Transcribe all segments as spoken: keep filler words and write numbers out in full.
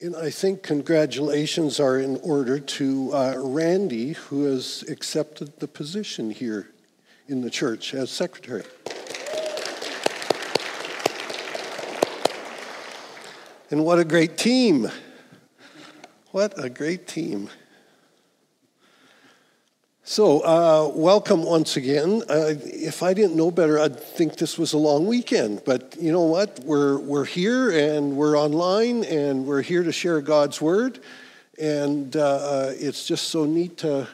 And I think congratulations are in order to uh, Randy, who has accepted the position here in the church as secretary. And what a great team. What a great team. So, uh, welcome once again. Uh, if I didn't know better, I'd think this was a long weekend. But you know what? We're, we're here, and we're online, and we're here to share God's Word. And uh, it's just so neat to,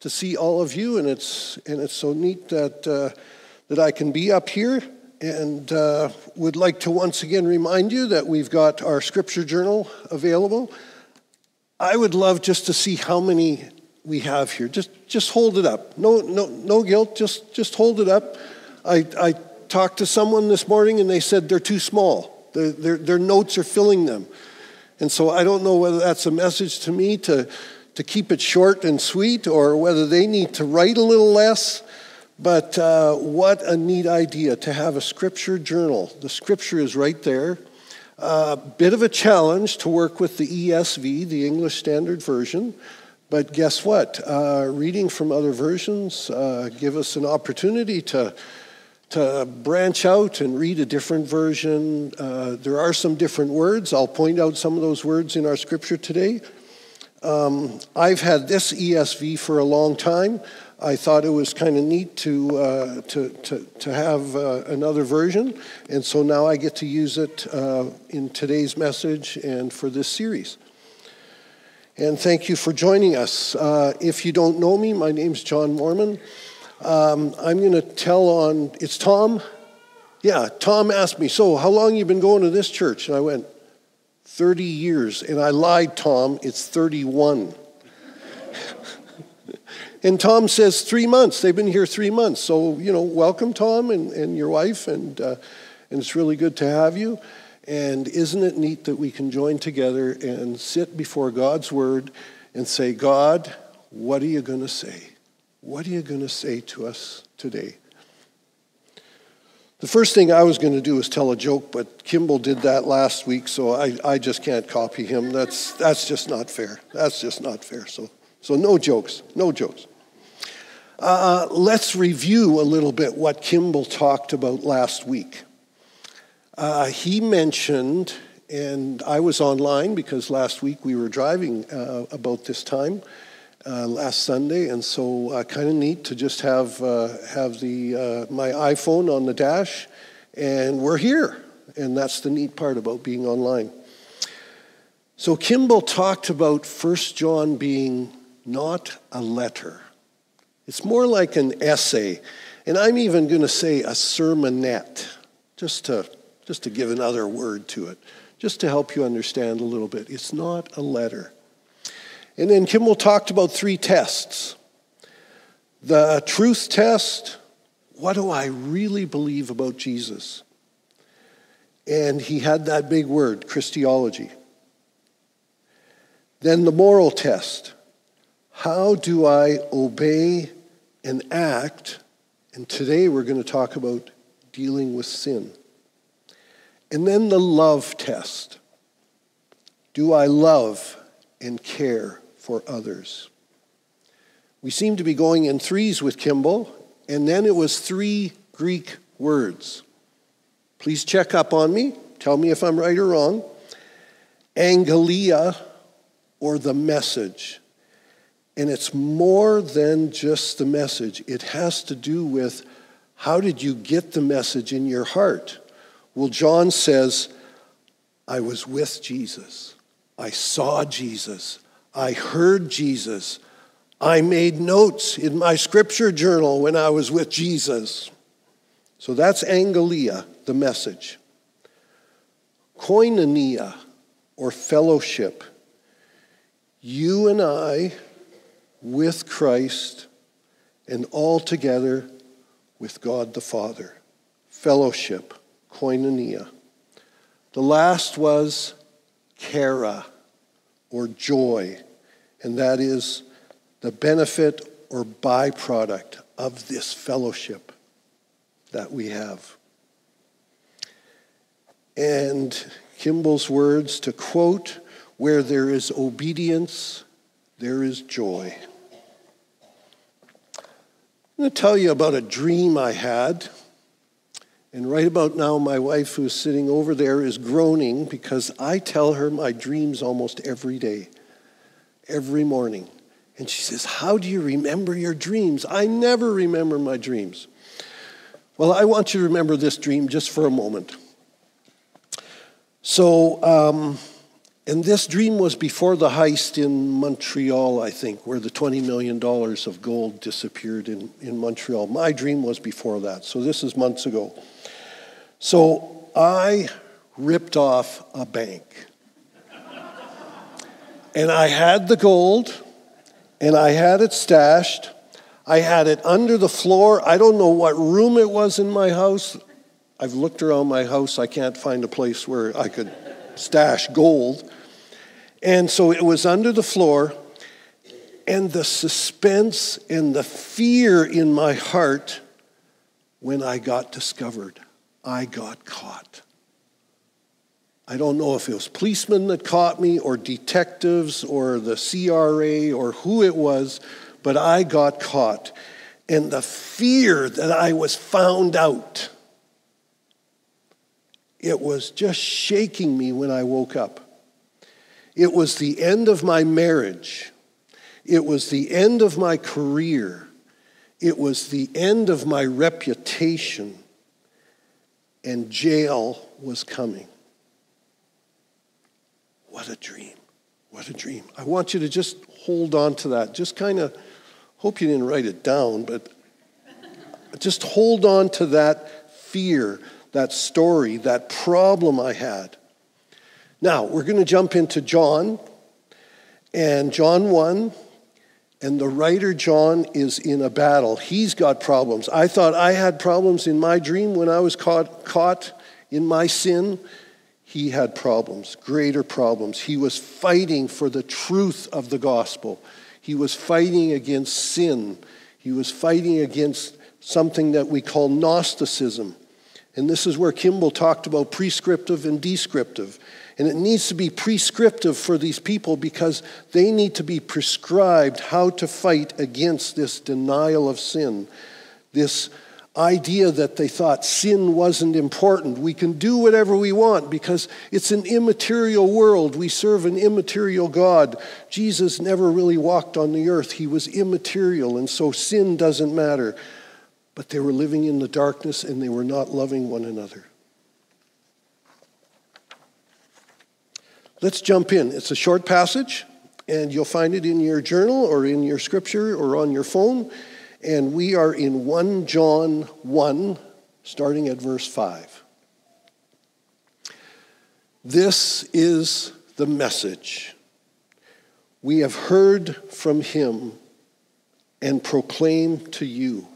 to see all of you, and it's, and it's so neat that, uh, that I can be up here. And uh, would like to once again remind you that we've got our scripture journal available. I would love just to see how many we have here. Just just hold it up. No no no guilt. Just just hold it up. I I talked to someone this morning and they said they're too small. Their their, their notes are filling them, and so I don't know whether that's a message to me to to keep it short and sweet, or whether they need to write a little less. But uh, what a neat idea to have a scripture journal. The scripture is right there. A uh, bit of a challenge to work with the E S V, the English Standard Version. But guess what? Uh, reading from other versions uh, give us an opportunity to, to branch out and read a different version. Uh, there are some different words. I'll point out some of those words in our scripture today. Um, I've had this E S V for a long time. I thought it was kind of neat to, uh, to, to, to have uh, another version, and so now I get to use it uh, in today's message and for this series. And thank you for joining us. Uh, if you don't know me, my name's John Moerman. Um, I'm going to tell on, it's Tom? Yeah, Tom asked me, so how long you been going to this church? And I went, thirty years. And I lied, Tom, it's thirty-one. And Tom says three months. They've been here three months. So, you know, welcome, Tom, and, and your wife, and, uh, and it's really good to have you. And isn't it neat that we can join together and sit before God's Word and say, God, what are you going to say? What are you going to say to us today? The first thing I was going to do is tell a joke, but Kimball did that last week, so I, I just can't copy him. That's, that's just not fair. That's just not fair. So, so no jokes, no jokes. Uh, let's review a little bit what Kimball talked about last week. Uh, he mentioned, and I was online because last week we were driving uh, about this time, uh, last Sunday, and so uh, kind of neat to just have uh, have the uh, my iPhone on the dash, and we're here, and that's the neat part about being online. So Kimball talked about First John being not a letter. It's more like an essay, and I'm even going to say a sermonette, just to, just to give another word to it, just to help you understand a little bit. It's not a letter. And then Kimball talked about three tests. The truth test, what do I really believe about Jesus? And he had that big word, Christology. Then the moral test, how do I obey and act? And today we're going to talk about dealing with sin. And then the love test. Do I love and care for others? We seem to be going in threes with Kimball, and then it was three Greek words. Please check up on me. Tell me if I'm right or wrong. Angelia, or the message. And it's more than just the message. It has to do with how did you get the message in your heart? Well, John says, I was with Jesus. I saw Jesus. I heard Jesus. I made notes in my scripture journal when I was with Jesus. So that's angelia, the message. Koinonia, or fellowship. You and I with Christ and all together with God the Father. Fellowship. Koinonia. The last was kara, or joy, and that is the benefit or byproduct of this fellowship that we have. And Kimball's words to quote Where there is obedience, there is joy. I'm going to tell you about a dream I had. And right about now, my wife, who's sitting over there, is groaning because I tell her my dreams almost every day, every morning. And she says, how do you remember your dreams? I never remember my dreams. Well, I want you to remember this dream just for a moment. So, um, and this dream was before the heist in Montreal, I think, where the twenty million dollars of gold disappeared in, in Montreal. My dream was before that, so this is months ago. So I ripped off a bank. And I had the gold, and I had it stashed. I had it under the floor. I don't know what room it was in my house. I've looked around my house. I can't find a place where I could stash gold. And so it was under the floor. And the suspense and the fear in my heart when I got discovered. I got caught. I don't know if it was policemen that caught me or detectives or the C R A or who it was, but I got caught. And the fear that I was found out, it was just shaking me when I woke up. It was the end of my marriage. It was the end of my career. It was the end of my reputation. And jail was coming. What a dream. What a dream. I want you to just hold on to that. Just kind of, hope you didn't write it down, but just hold on to that fear, that story, that problem I had. Now, we're going to jump into John, and John one. And the writer John is in a battle. He's got problems. I thought I had problems in my dream when I was caught, caught in my sin. He had problems, greater problems. He was fighting for the truth of the gospel. He was fighting against sin. He was fighting against something that we call Gnosticism. And this is where Kimball talked about prescriptive and descriptive. And it needs to be prescriptive for these people because they need to be prescribed how to fight against this denial of sin, this idea that they thought sin wasn't important. We can do whatever we want because it's an immaterial world. We serve an immaterial God. Jesus never really walked on the earth. He was immaterial, and so sin doesn't matter. But they were living in the darkness and they were not loving one another. Let's jump in. It's a short passage, and you'll find it in your journal or in your scripture or on your phone. And we are in First John one, starting at verse five. This is the message. We have heard from him and proclaim to you.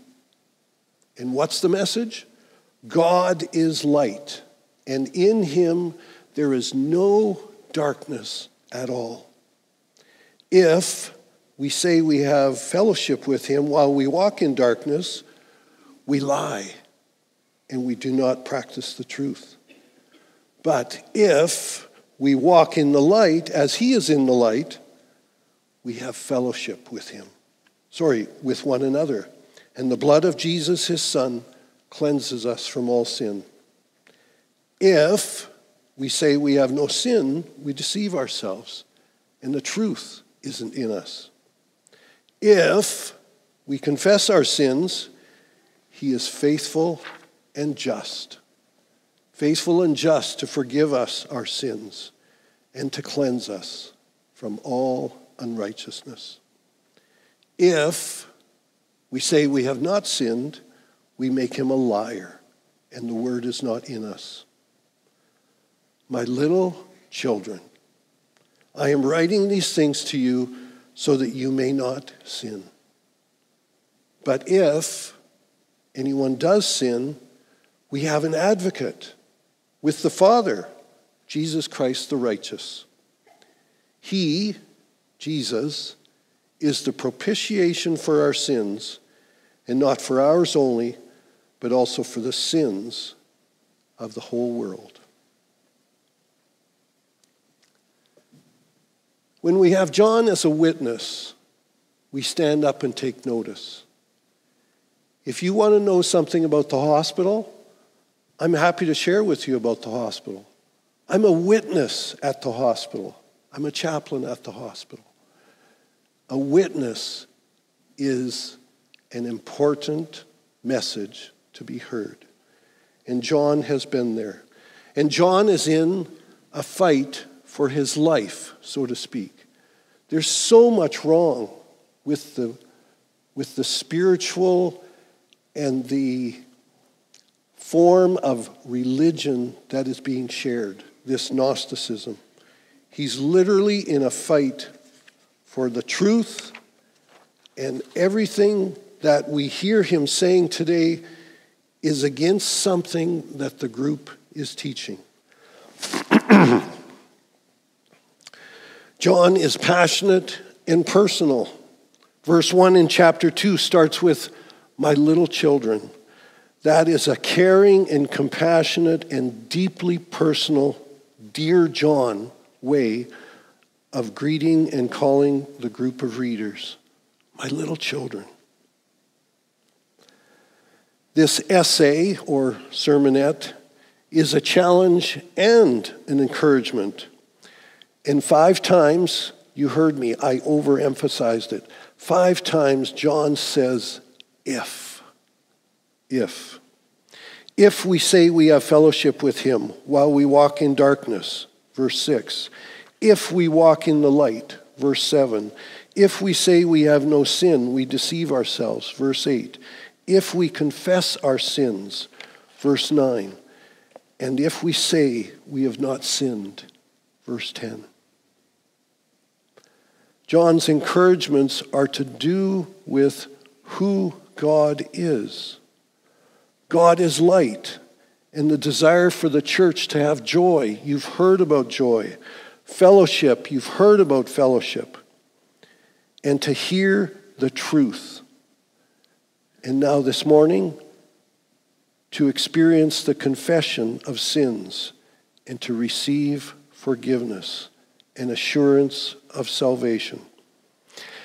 And what's the message? God is light, and in him there is no darkness at all. If we say we have fellowship with him while we walk in darkness, we lie and we do not practice the truth. But if we walk in the light as he is in the light, we have fellowship with him. Sorry, with one another. And the blood of Jesus, his son, cleanses us from all sin. If we say we have no sin, we deceive ourselves, and the truth isn't in us. If we confess our sins, he is faithful and just, faithful and just to forgive us our sins and to cleanse us from all unrighteousness. If we say we have not sinned, we make him a liar, and the word is not in us. My little children, I am writing these things to you so that you may not sin. But if anyone does sin, we have an advocate with the Father, Jesus Christ the righteous. He, Jesus, is the propitiation for our sins, and not for ours only, but also for the sins of the whole world. When we have John as a witness, we stand up and take notice. If you want to know something about the hospital, I'm happy to share with you about the hospital. I'm a witness at the hospital. I'm a chaplain at the hospital. A witness is an important message to be heard. And John has been there. And John is in a fight for his life, so to speak. There's so much wrong with the, with the spiritual and the form of religion that is being shared, this Gnosticism. He's literally in a fight for the truth, and everything that we hear him saying today is against something that the group is teaching. John is passionate and personal. Verse one in chapter two starts with, "My little children." That is a caring and compassionate and deeply personal, dear John way of greeting and calling the group of readers, my little children. This essay or sermonette is a challenge and an encouragement. And five times, you heard me, I overemphasized it. Five times John says, if, if. If we say we have fellowship with him while we walk in darkness, verse six. If we walk in the light, verse seven. If we say we have no sin, we deceive ourselves, verse eight. If we confess our sins, verse nine. And if we say we have not sinned, verse ten. John's encouragements are to do with who God is. God is light, and the desire for the church to have joy, you've heard about joy. Fellowship, you've heard about fellowship. And to hear the truth. And now this morning, to experience the confession of sins and to receive forgiveness and assurance of salvation.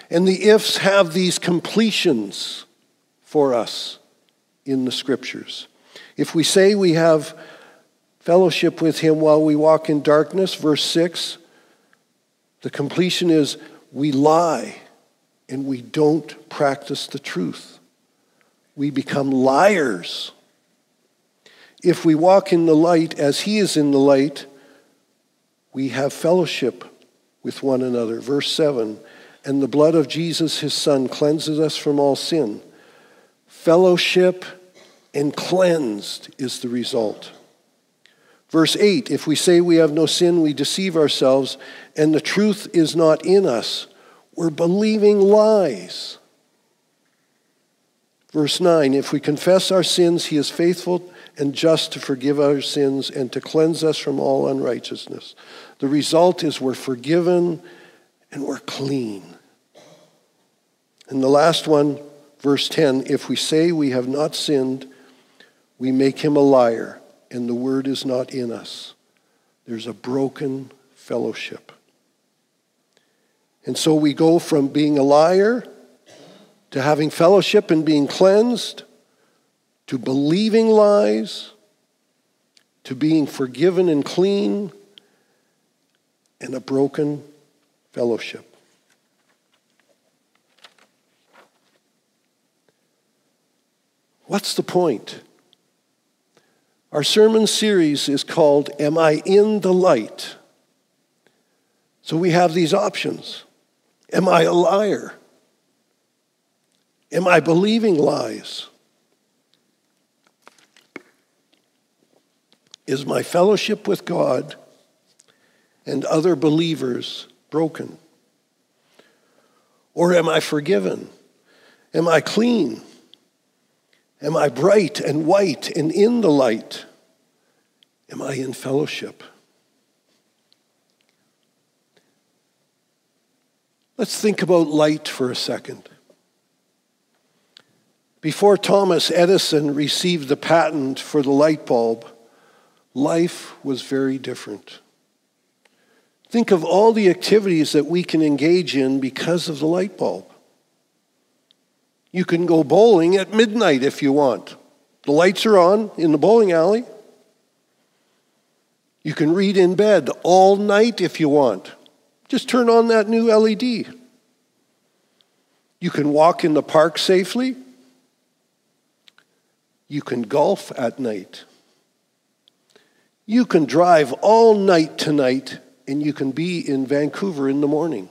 And the ifs have these completions for us in the scriptures. If we say we have fellowship with him while we walk in darkness, verse six, the completion is we lie and we don't practice the truth. We become liars. If we walk in the light as he is in the light, we have fellowship with one another. Verse seven, and the blood of Jesus, his son, cleanses us from all sin. Fellowship and cleansed is the result. Verse eight, if we say we have no sin, we deceive ourselves, and the truth is not in us. We're believing lies. Verse nine, if we confess our sins, he is faithful and just to forgive our sins and to cleanse us from all unrighteousness. The result is we're forgiven and we're clean. And the last one, verse ten, if we say we have not sinned, we make him a liar and the word is not in us. There's a broken fellowship. And so we go from being a liar to having fellowship and being cleansed, to believing lies, to being forgiven and clean, and a broken fellowship. What's the point? Our sermon series is called, Am I in the Light? So we have these options. Am I a liar? Am I believing lies? Is my fellowship with God and other believers broken? Or am I forgiven? Am I clean? Am I bright and white and in the light? Am I in fellowship? Let's think about light for a second. Before Thomas Edison received the patent for the light bulb, life was very different. Think of all the activities that we can engage in because of the light bulb. You can go bowling at midnight if you want. The lights are on in the bowling alley. You can read in bed all night if you want. Just turn on that new L E D. You can walk in the park safely. You can golf at night. You can drive all night tonight, and you can be in Vancouver in the morning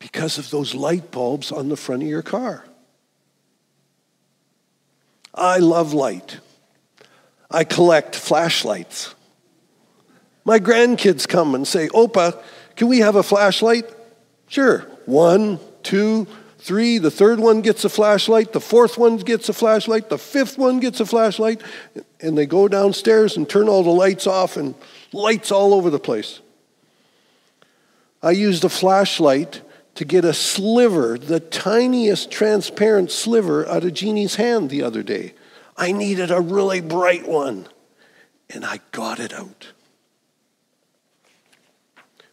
because of those light bulbs on the front of your car. I love light. I collect flashlights. My grandkids come and say, "Opa, can we have a flashlight?" Sure. One, two, three, the third one gets a flashlight, the fourth one gets a flashlight, the fifth one gets a flashlight, and they go downstairs and turn all the lights off and lights all over the place. I used a flashlight to get a sliver, the tiniest transparent sliver out of Jeannie's hand the other day. I needed a really bright one, and I got it out.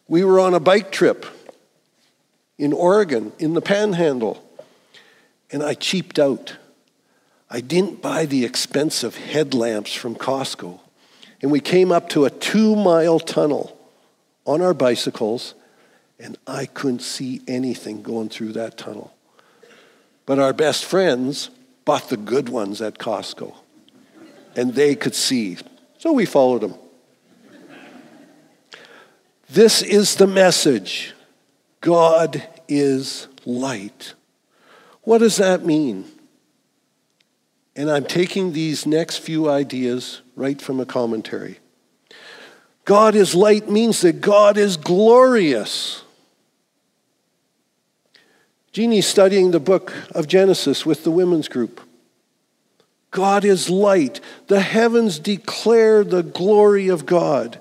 We were on a bike trip in Oregon, in the Panhandle, and I cheaped out. I didn't buy the expensive headlamps from Costco, and we came up to a two-mile tunnel on our bicycles, and I couldn't see anything going through that tunnel. But our best friends bought the good ones at Costco, and they could see, so we followed them. This is the message. God is light. What does that mean? And I'm taking these next few ideas right from a commentary. God is light means that God is glorious. Jeannie's studying the book of Genesis with the women's group. God is light. The heavens declare the glory of God.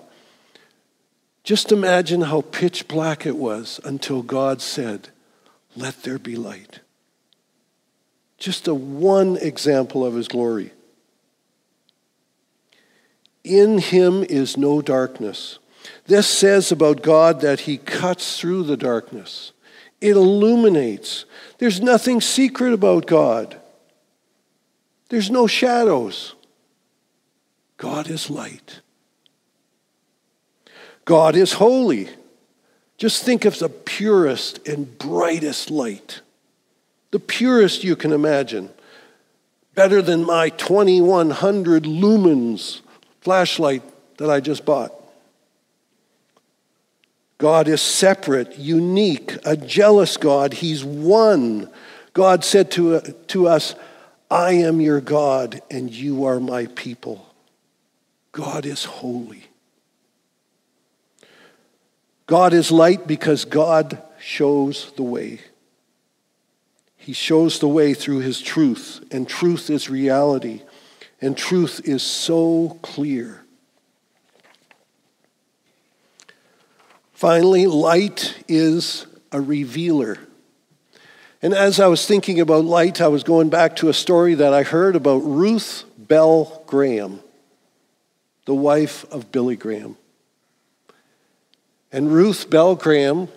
Just imagine how pitch black it was until God said, "Let there be light." Just a one example of his glory. In him is no darkness. This says about God that he cuts through the darkness. It illuminates. There's nothing secret about God. There's no shadows. God is light. God is holy. Just think of the purest and brightest light. The purest you can imagine. Better than my twenty-one hundred lumens flashlight that I just bought. God is separate, unique, a jealous God. He's one. God said to, uh, to us, "I am your God and you are my people." God is holy. God is light because God shows the way. He shows the way through his truth, and truth is reality, and truth is so clear. Finally, light is a revealer. And as I was thinking about light, I was going back to a story that I heard about Ruth Bell Graham, the wife of Billy Graham. And Ruth Bell Graham,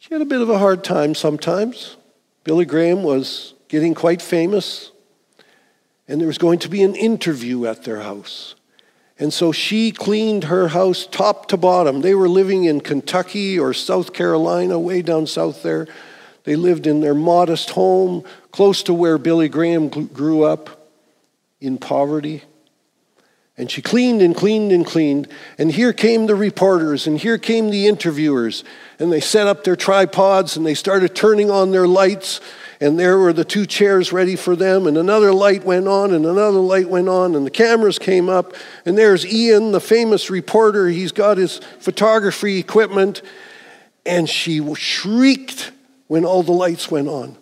she had a bit of a hard time sometimes. Billy Graham was getting quite famous, and there was going to be an interview at their house. And so she cleaned her house top to bottom. They were living in Kentucky or South Carolina, way down south there. They lived in their modest home, close to where Billy Graham grew up, in poverty. And she cleaned and cleaned and cleaned. And here came the reporters, and here came the interviewers. And they set up their tripods, and they started turning on their lights. And there were the two chairs ready for them. And another light went on, and another light went on. And the cameras came up. And there's Ian, the famous reporter. He's got his photography equipment. And she shrieked when all the lights went on.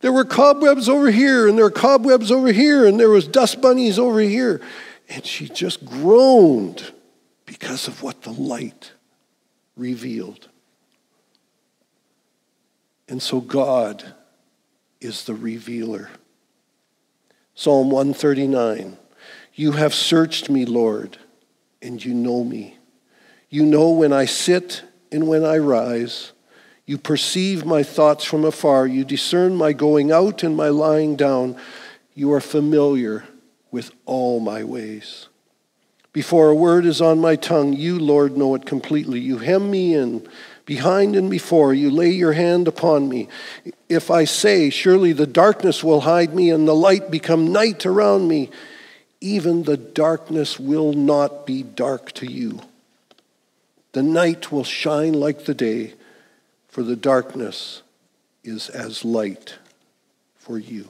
There were cobwebs over here, and there were cobwebs over here, and there was dust bunnies over here. And she just groaned because of what the light revealed. And so God is the revealer. Psalm one thirty-nine, "You have searched me, Lord, and you know me. You know when I sit and when I rise. You perceive my thoughts from afar. You discern my going out and my lying down. You are familiar with all my ways. Before a word is on my tongue, you, Lord, know it completely. You hem me in, behind and before. You lay your hand upon me. If I say, surely the darkness will hide me and the light become night around me, even the darkness will not be dark to you. The night will shine like the day, for the darkness is as light for you.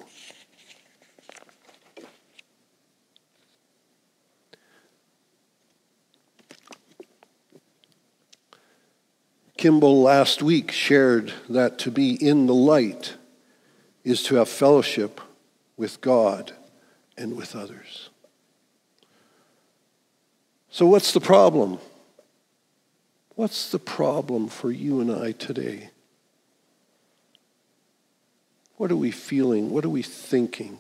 Kimball last week shared that to be in the light is to have fellowship with God and with others. So what's the problem? What's the problem for you and I today? What are we feeling? What are we thinking?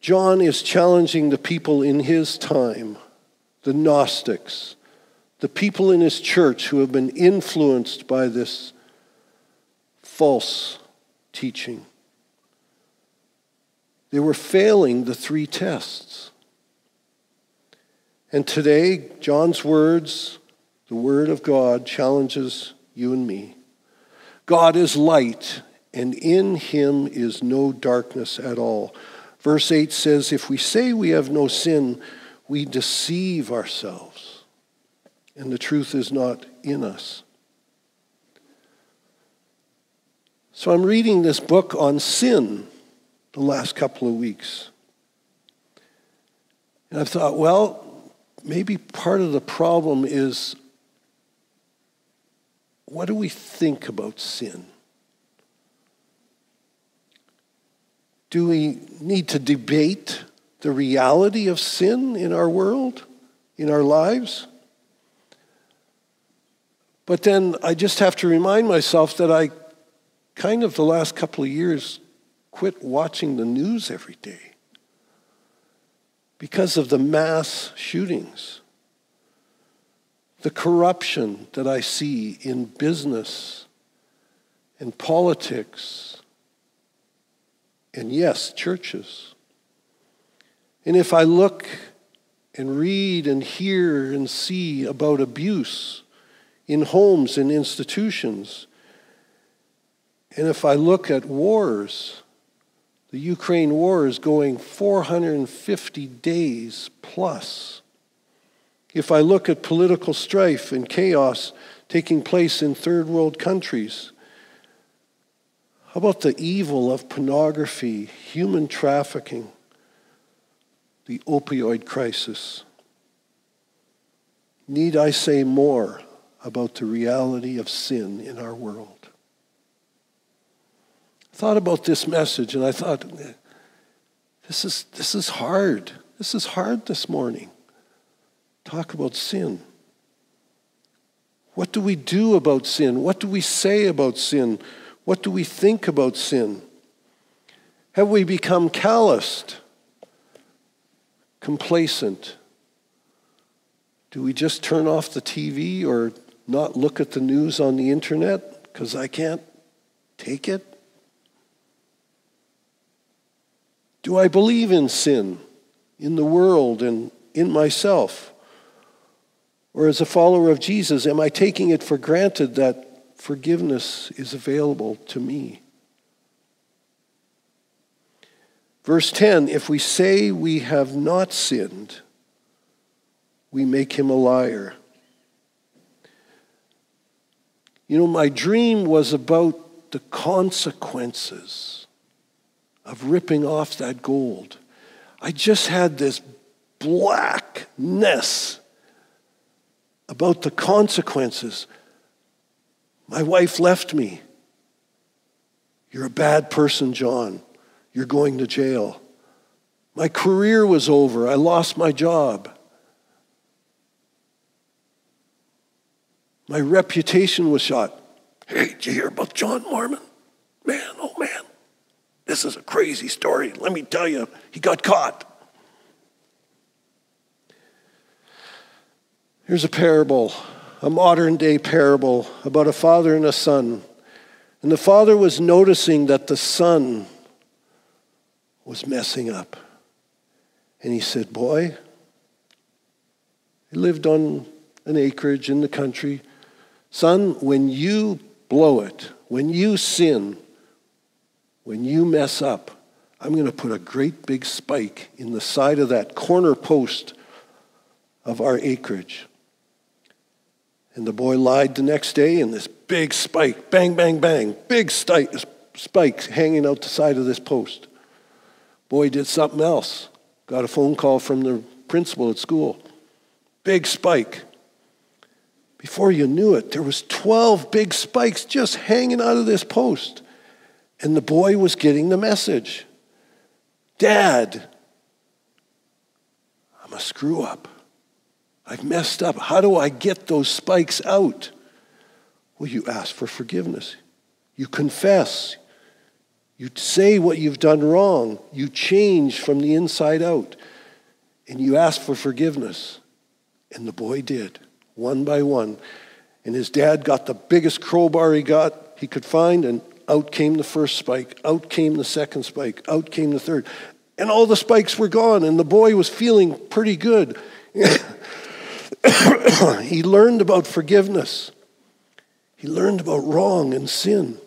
John is challenging the people in his time, the Gnostics, the people in his church who have been influenced by this false teaching. They were failing the three tests. And today, John's words, the word of God, challenges you and me. God is light, and in him is no darkness at all. Verse eight says, if we say we have no sin, we deceive ourselves, and the truth is not in us. So I'm reading this book on sin the last couple of weeks. And I've thought, well, maybe part of the problem is, what do we think about sin? Do we need to debate the reality of sin in our world, in our lives? But then I just have to remind myself that I kind of the last couple of years quit watching the news every day, because of the mass shootings, the corruption that I see in business and politics, and yes, churches. And if I look and read and hear and see about abuse in homes and institutions, and if I look at wars, the Ukraine war is going four hundred fifty days plus. If I look at political strife and chaos taking place in third world countries, how about the evil of pornography, human trafficking, the opioid crisis? Need I say more about the reality of sin in our world? Thought about this message and I thought, this is this is hard. This is hard this morning. Talk about sin. What do we do about sin? What do we say about sin? What do we think about sin? Have we become calloused? Complacent? Do we just turn off the T V or not look at the news on the internet because I can't take it? Do I believe in sin in the world and in myself? Or as a follower of Jesus, am I taking it for granted that forgiveness is available to me? Verse ten, if we say we have not sinned, we make him a liar. You know, my dream was about the consequences of ripping off that gold. I just had this blackness about the consequences. My wife left me. You're a bad person, John. You're going to jail. My career was over. I lost my job. My reputation was shot. Hey, did you hear about John Moerman? Man, oh man. This is a crazy story. Let me tell you, he got caught. Here's a parable, a modern-day parable about a father and a son. And the father was noticing that the son was messing up. And he said, boy, he lived on an acreage in the country. Son, when you blow it, when you sin, when you mess up, I'm going to put a great big spike in the side of that corner post of our acreage. And the boy lied the next day, and this big spike, bang, bang, bang, big spike hanging out the side of this post. Boy did something else. Got a phone call from the principal at school. Big spike. Before you knew it, there was twelve big spikes just hanging out of this post. And the boy was getting the message. Dad, I'm a screw up. I've messed up. How do I get those spikes out? Well, you ask for forgiveness. You confess. You say what you've done wrong. You change from the inside out. And you ask for forgiveness. And the boy did, one by one. And his dad got the biggest crowbar he got, he could find, and out came the first spike, out came the second spike, out came the third. And all the spikes were gone, and the boy was feeling pretty good. He learned about forgiveness. He learned about wrong and sin.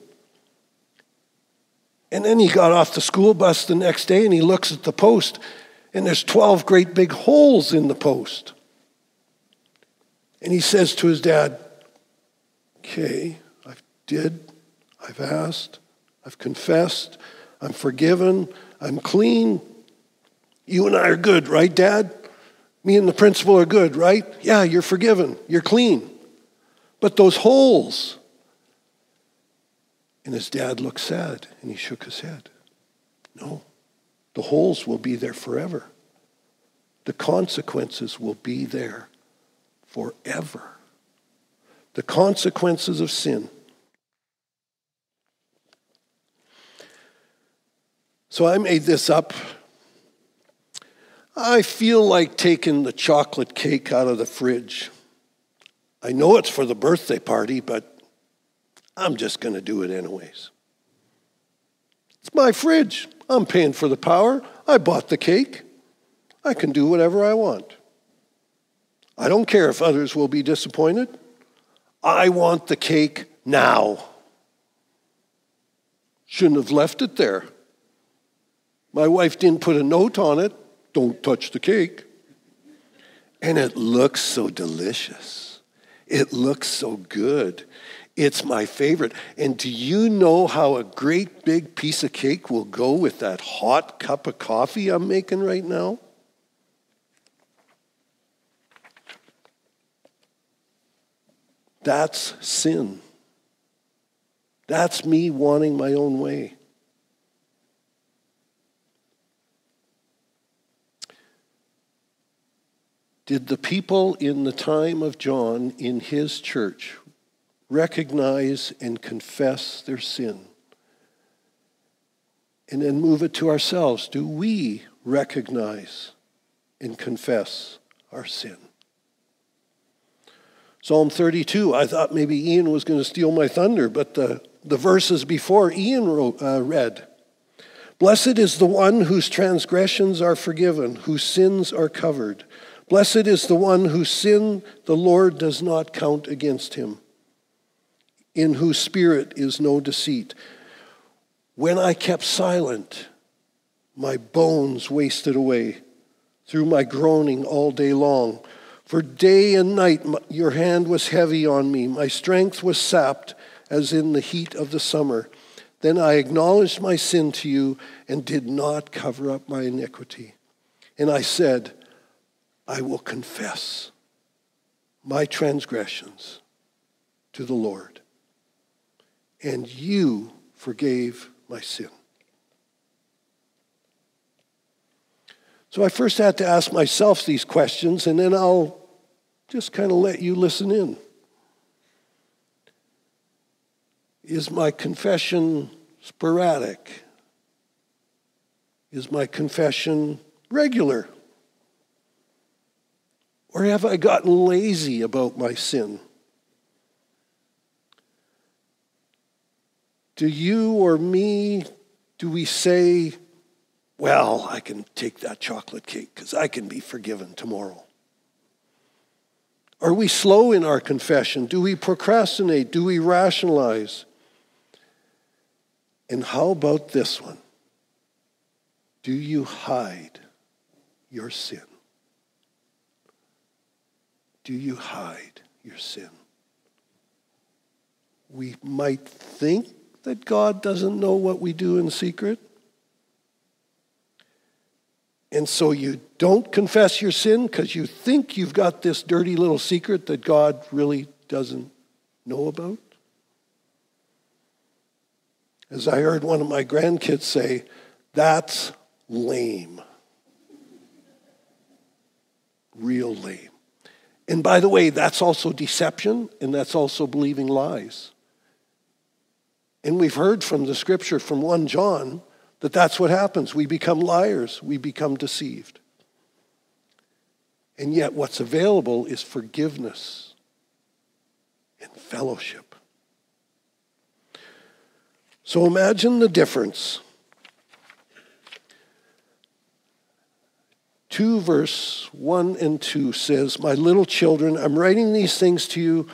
And then he got off the school bus the next day, and he looks at the post, and there's twelve great big holes in the post. And he says to his dad, okay, I did, I've asked, I've confessed, I'm forgiven, I'm clean. You and I are good, right, Dad? Me and the principal are good, right? Yeah, you're forgiven, you're clean. But those holes. And his dad looked sad, and he shook his head. No, the holes will be there forever. The consequences will be there forever. The consequences of sin. So I made this up. I feel like taking the chocolate cake out of the fridge. I know it's for the birthday party, but I'm just going to do it anyways. It's my fridge. I'm paying for the power. I bought the cake. I can do whatever I want. I don't care if others will be disappointed. I want the cake now. Shouldn't have left it there. My wife didn't put a note on it. Don't touch the cake. And it looks so delicious. It looks so good. It's my favorite. And do you know how a great big piece of cake will go with that hot cup of coffee I'm making right now? That's sin. That's me wanting my own way. Did the people in the time of John in his church recognize and confess their sin? And then move it to ourselves. Do we recognize and confess our sin? Psalm thirty-two, I thought maybe Ian was going to steal my thunder, but the, the verses before Ian wrote, uh, read, blessed is the one whose transgressions are forgiven, whose sins are covered. Blessed is the one whose sin the Lord does not count against him, in whose spirit is no deceit. When I kept silent, my bones wasted away through my groaning all day long. For day and night your hand was heavy on me. My strength was sapped as in the heat of the summer. Then I acknowledged my sin to you and did not cover up my iniquity. And I said, I will confess my transgressions to the Lord. And you forgave my sin. So I first had to ask myself these questions, and then I'll just kind of let you listen in. Is my confession sporadic? Is my confession regular? Or have I got lazy about my sin? Do you or me, do we say, well, I can take that chocolate cake because I can be forgiven tomorrow? Are we slow in our confession? Do we procrastinate? Do we rationalize? And how about this one? Do you hide your sin? Do you hide your sin? We might think that God doesn't know what we do in secret. And so you don't confess your sin because you think you've got this dirty little secret that God really doesn't know about. As I heard one of my grandkids say, that's lame. Real lame. And by the way, that's also deception, and that's also believing lies. And we've heard from the scripture from First John that that's what happens. We become liars. We become deceived. And yet what's available is forgiveness and fellowship. So imagine the difference. two verse one and two says, my little children, I'm writing these things to you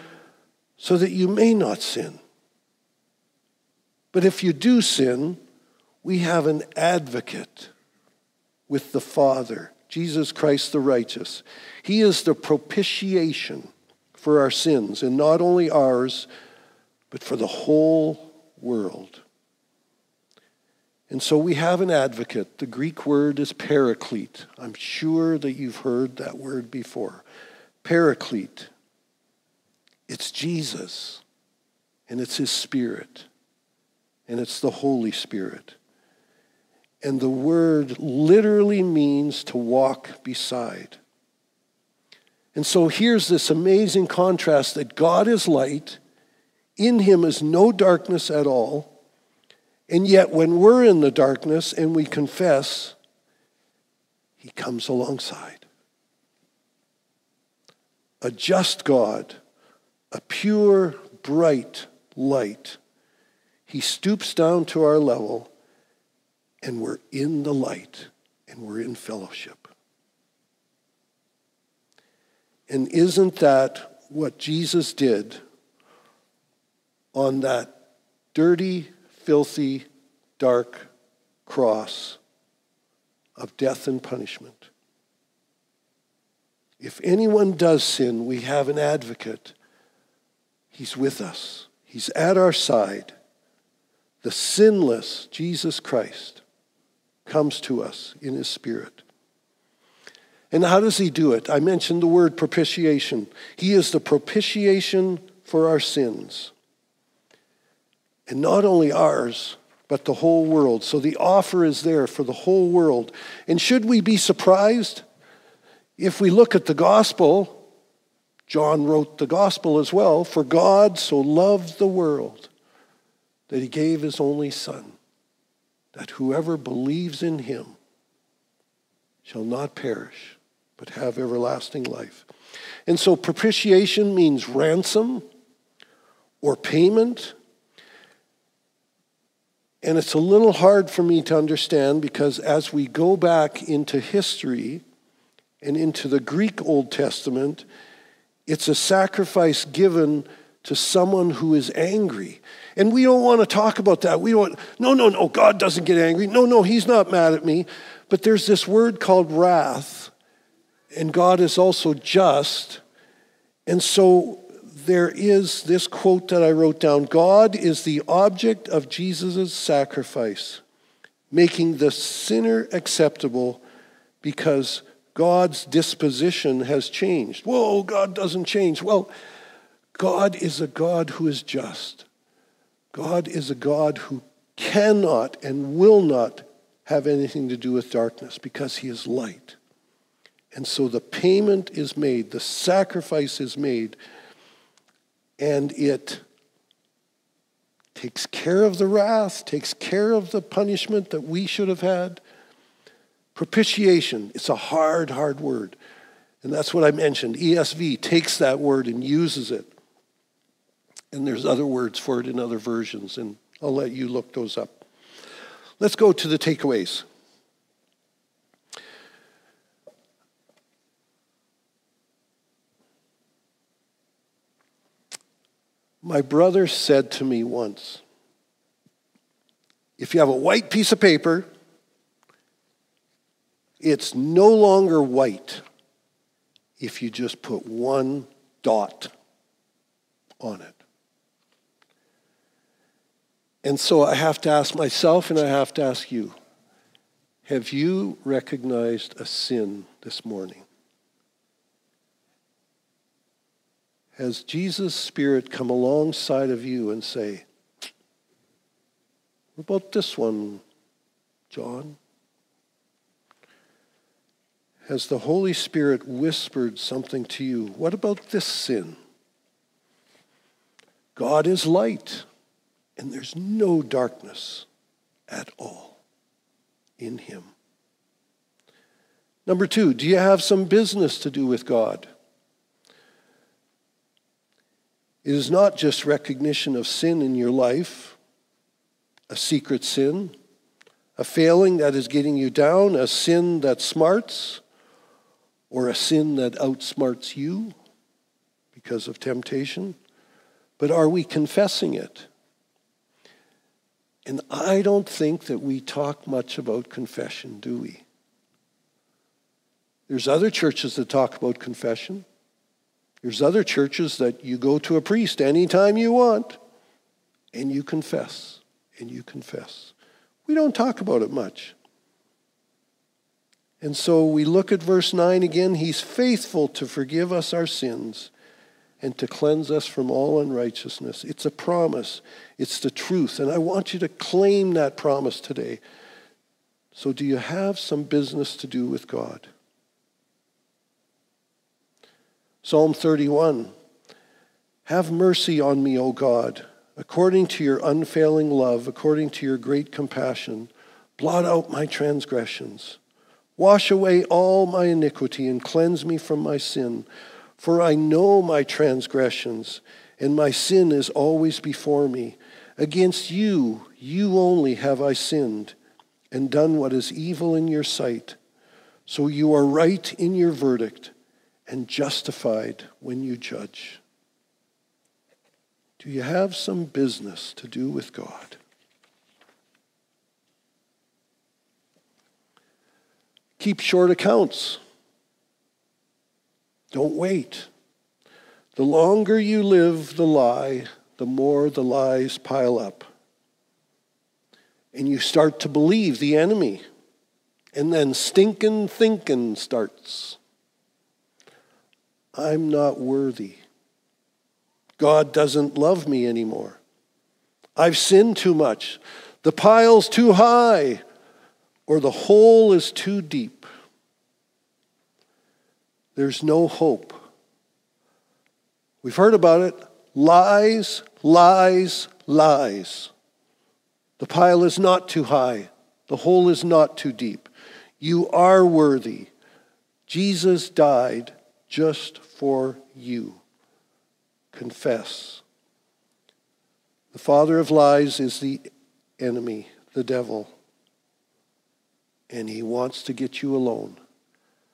so that you may not sin. But if you do sin, we have an advocate with the Father, Jesus Christ the righteous. He is the propitiation for our sins, and not only ours, but for the whole world. And so we have an advocate. The Greek word is paraclete. I'm sure that you've heard that word before. Paraclete. It's Jesus, and it's his Spirit, and it's the Holy Spirit. And the word literally means to walk beside. And so here's this amazing contrast that God is light, in him is no darkness at all, and yet when we're in the darkness and we confess, he comes alongside. A just God, a pure, bright light. He stoops down to our level, and we're in the light, and we're in fellowship. And isn't that what Jesus did on that dirty, filthy, dark cross of death and punishment? If anyone does sin, we have an advocate. He's with us. He's at our side. The sinless Jesus Christ comes to us in his Spirit. And how does he do it? I mentioned the word propitiation. He is the propitiation for our sins. And not only ours, but the whole world. So the offer is there for the whole world. And should we be surprised? If we look at the gospel, John wrote the gospel as well, for God so loved the world that he gave his only Son, that whoever believes in him shall not perish, but have everlasting life. And so propitiation means ransom or payment. And it's a little hard for me to understand because as we go back into history and into the Greek Old Testament, it's a sacrifice given to someone who is angry. And we don't want to talk about that. We don't, no, no, no, God doesn't get angry. No, no, he's not mad at me. But there's this word called wrath, and God is also just. And so there is this quote that I wrote down. God is the object of Jesus' sacrifice, making the sinner acceptable because God's disposition has changed. Whoa, God doesn't change. Well, God is a God who is just. God is a God who cannot and will not have anything to do with darkness because he is light. And so the payment is made, the sacrifice is made, and it takes care of the wrath, takes care of the punishment that we should have had. Propitiation, it's a hard, hard word. And that's what I mentioned. E S V takes that word and uses it. And there's other words for it in other versions, and I'll let you look those up. Let's go to the takeaways. My brother said to me once, if you have a white piece of paper, it's no longer white if you just put one dot on it. And so I have to ask myself and I have to ask you, have you recognized a sin this morning? Has Jesus' Spirit come alongside of you and say, what about this one, John? Has the Holy Spirit whispered something to you? What about this sin? God is light, and there's no darkness at all in him. Number two, do you have some business to do with God? It is not just recognition of sin in your life, a secret sin, a failing that is getting you down, a sin that smarts, or a sin that outsmarts you because of temptation, but are we confessing it? And I don't think that we talk much about confession, do we? There's other churches that talk about confession. There's other churches that you go to a priest anytime you want, and you confess, and you confess. We don't talk about it much. And so we look at verse nine again. He's faithful to forgive us our sins and to cleanse us from all unrighteousness. It's a promise. It's the truth. And I want you to claim that promise today. So do you have some business to do with God? Psalm thirty-one. Have mercy on me, O God, according to your unfailing love, according to your great compassion. Blot out my transgressions. Wash away all my iniquity and cleanse me from my sin. For I know my transgressions, and my sin is always before me. Against you, you only have I sinned and done what is evil in your sight. So you are right in your verdict and justified when you judge. Do you have some business to do with God? Keep short accounts. Don't wait. The longer you live the lie, the more the lies pile up. And you start to believe the enemy. And then stinking thinking starts. I'm not worthy. God doesn't love me anymore. I've sinned too much. The pile's too high. Or the hole is too deep. There's no hope. We've heard about it. Lies, lies, lies. The pile is not too high. The hole is not too deep. You are worthy. Jesus died just for you. Confess. The father of lies is the enemy, the devil. And he wants to get you alone.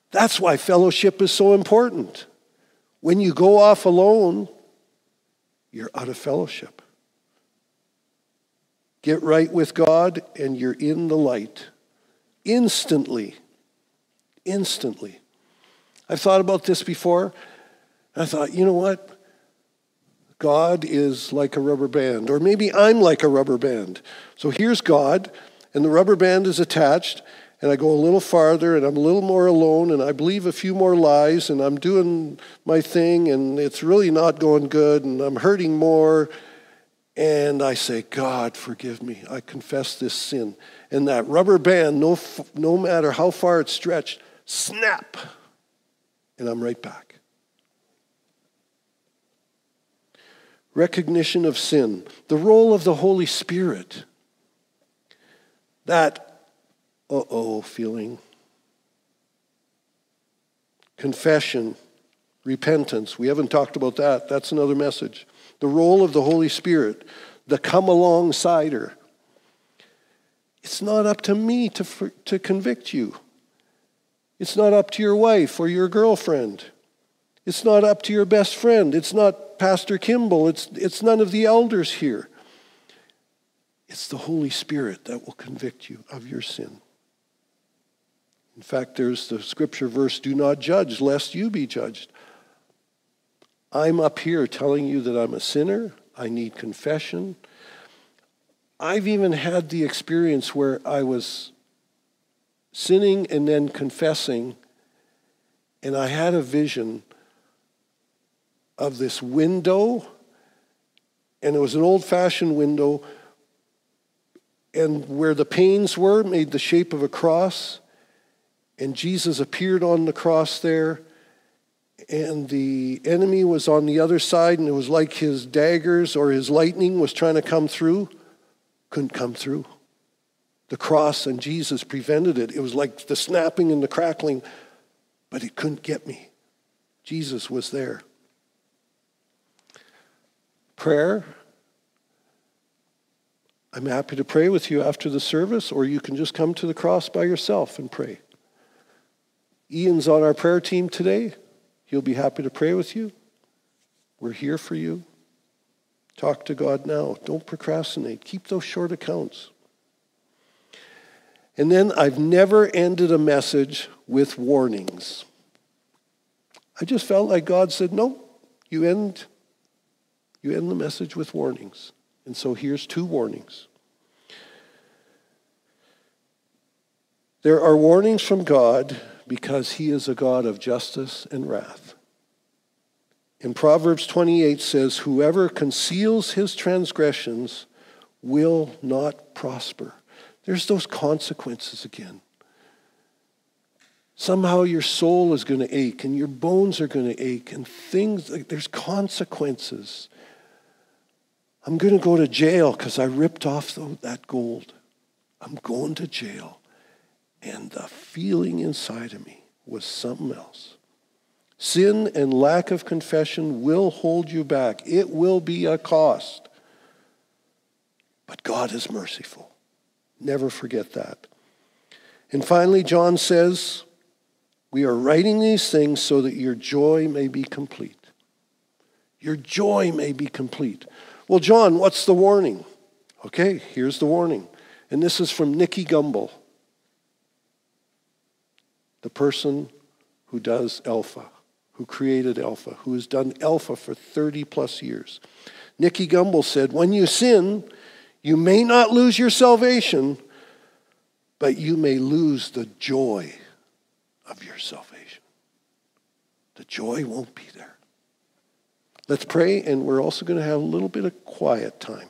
That's why fellowship is so important. When you go off alone, you're out of fellowship. Get right with God and you're in the light. Instantly. Instantly. I've thought about this before. I thought, you know what? God is like a rubber band. Or maybe I'm like a rubber band. So here's God, and the rubber band is attached, and I go a little farther, and I'm a little more alone, and I believe a few more lies, and I'm doing my thing, and it's really not going good, and I'm hurting more. And I say, God, forgive me. I confess this sin. And that rubber band, no, no matter how far it's stretched, snap, and I'm right back. Recognition of sin. The role of the Holy Spirit. That uh-oh feeling. confession, repentance. We haven't talked about that. That's another message. The role of the Holy Spirit, the come alongside-er. It's not up to me to, for, to convict you. It's not up to your wife or your girlfriend. It's not up to your best friend. It's not Pastor Kimball. It's, it's none of the elders here. It's the Holy Spirit that will convict you of your sin. In fact, there's the scripture verse, do not judge lest you be judged. I'm up here telling you that I'm a sinner. I need confession. I've even had the experience where I was sinning and then confessing, and I had a vision of this window, and it was an old-fashioned window, and where the panes were made the shape of a cross, and Jesus appeared on the cross there, and the enemy was on the other side, and it was like his daggers or his lightning was trying to come through. Couldn't come through. The cross and Jesus prevented it. It was like the snapping and the crackling, but it couldn't get me. Jesus was there. Prayer. I'm happy to pray with you after the service, or you can just come to the cross by yourself and pray. Ian's on our prayer team today. He'll be happy to pray with you. We're here for you. Talk to God now. Don't procrastinate. Keep those short accounts. And then I've never ended a message with warnings. I just felt like God said, no, you end, you end the message with warnings. And so here's two warnings. There are warnings from God because he is a God of justice and wrath. And Proverbs twenty-eight says, whoever conceals his transgressions will not prosper. There's those consequences again. Somehow your soul is going to ache and your bones are going to ache and things, like, there's consequences. I'm going to go to jail because I ripped off that gold. I'm going to jail. And the feeling inside of me was something else. Sin and lack of confession will hold you back. It will be a cost. But God is merciful. Never forget that. And finally, John says, we are writing these things so that your joy may be complete. Your joy may be complete. Well, John, what's the warning? Okay, here's the warning. And this is from Nicky Gumbel, the person who does Alpha, who created Alpha, who has done Alpha for thirty plus years. Nicky Gumbel said, when you sin, you may not lose your salvation, but you may lose the joy of your salvation. The joy won't be there. Let's pray, and we're also going to have a little bit of quiet time.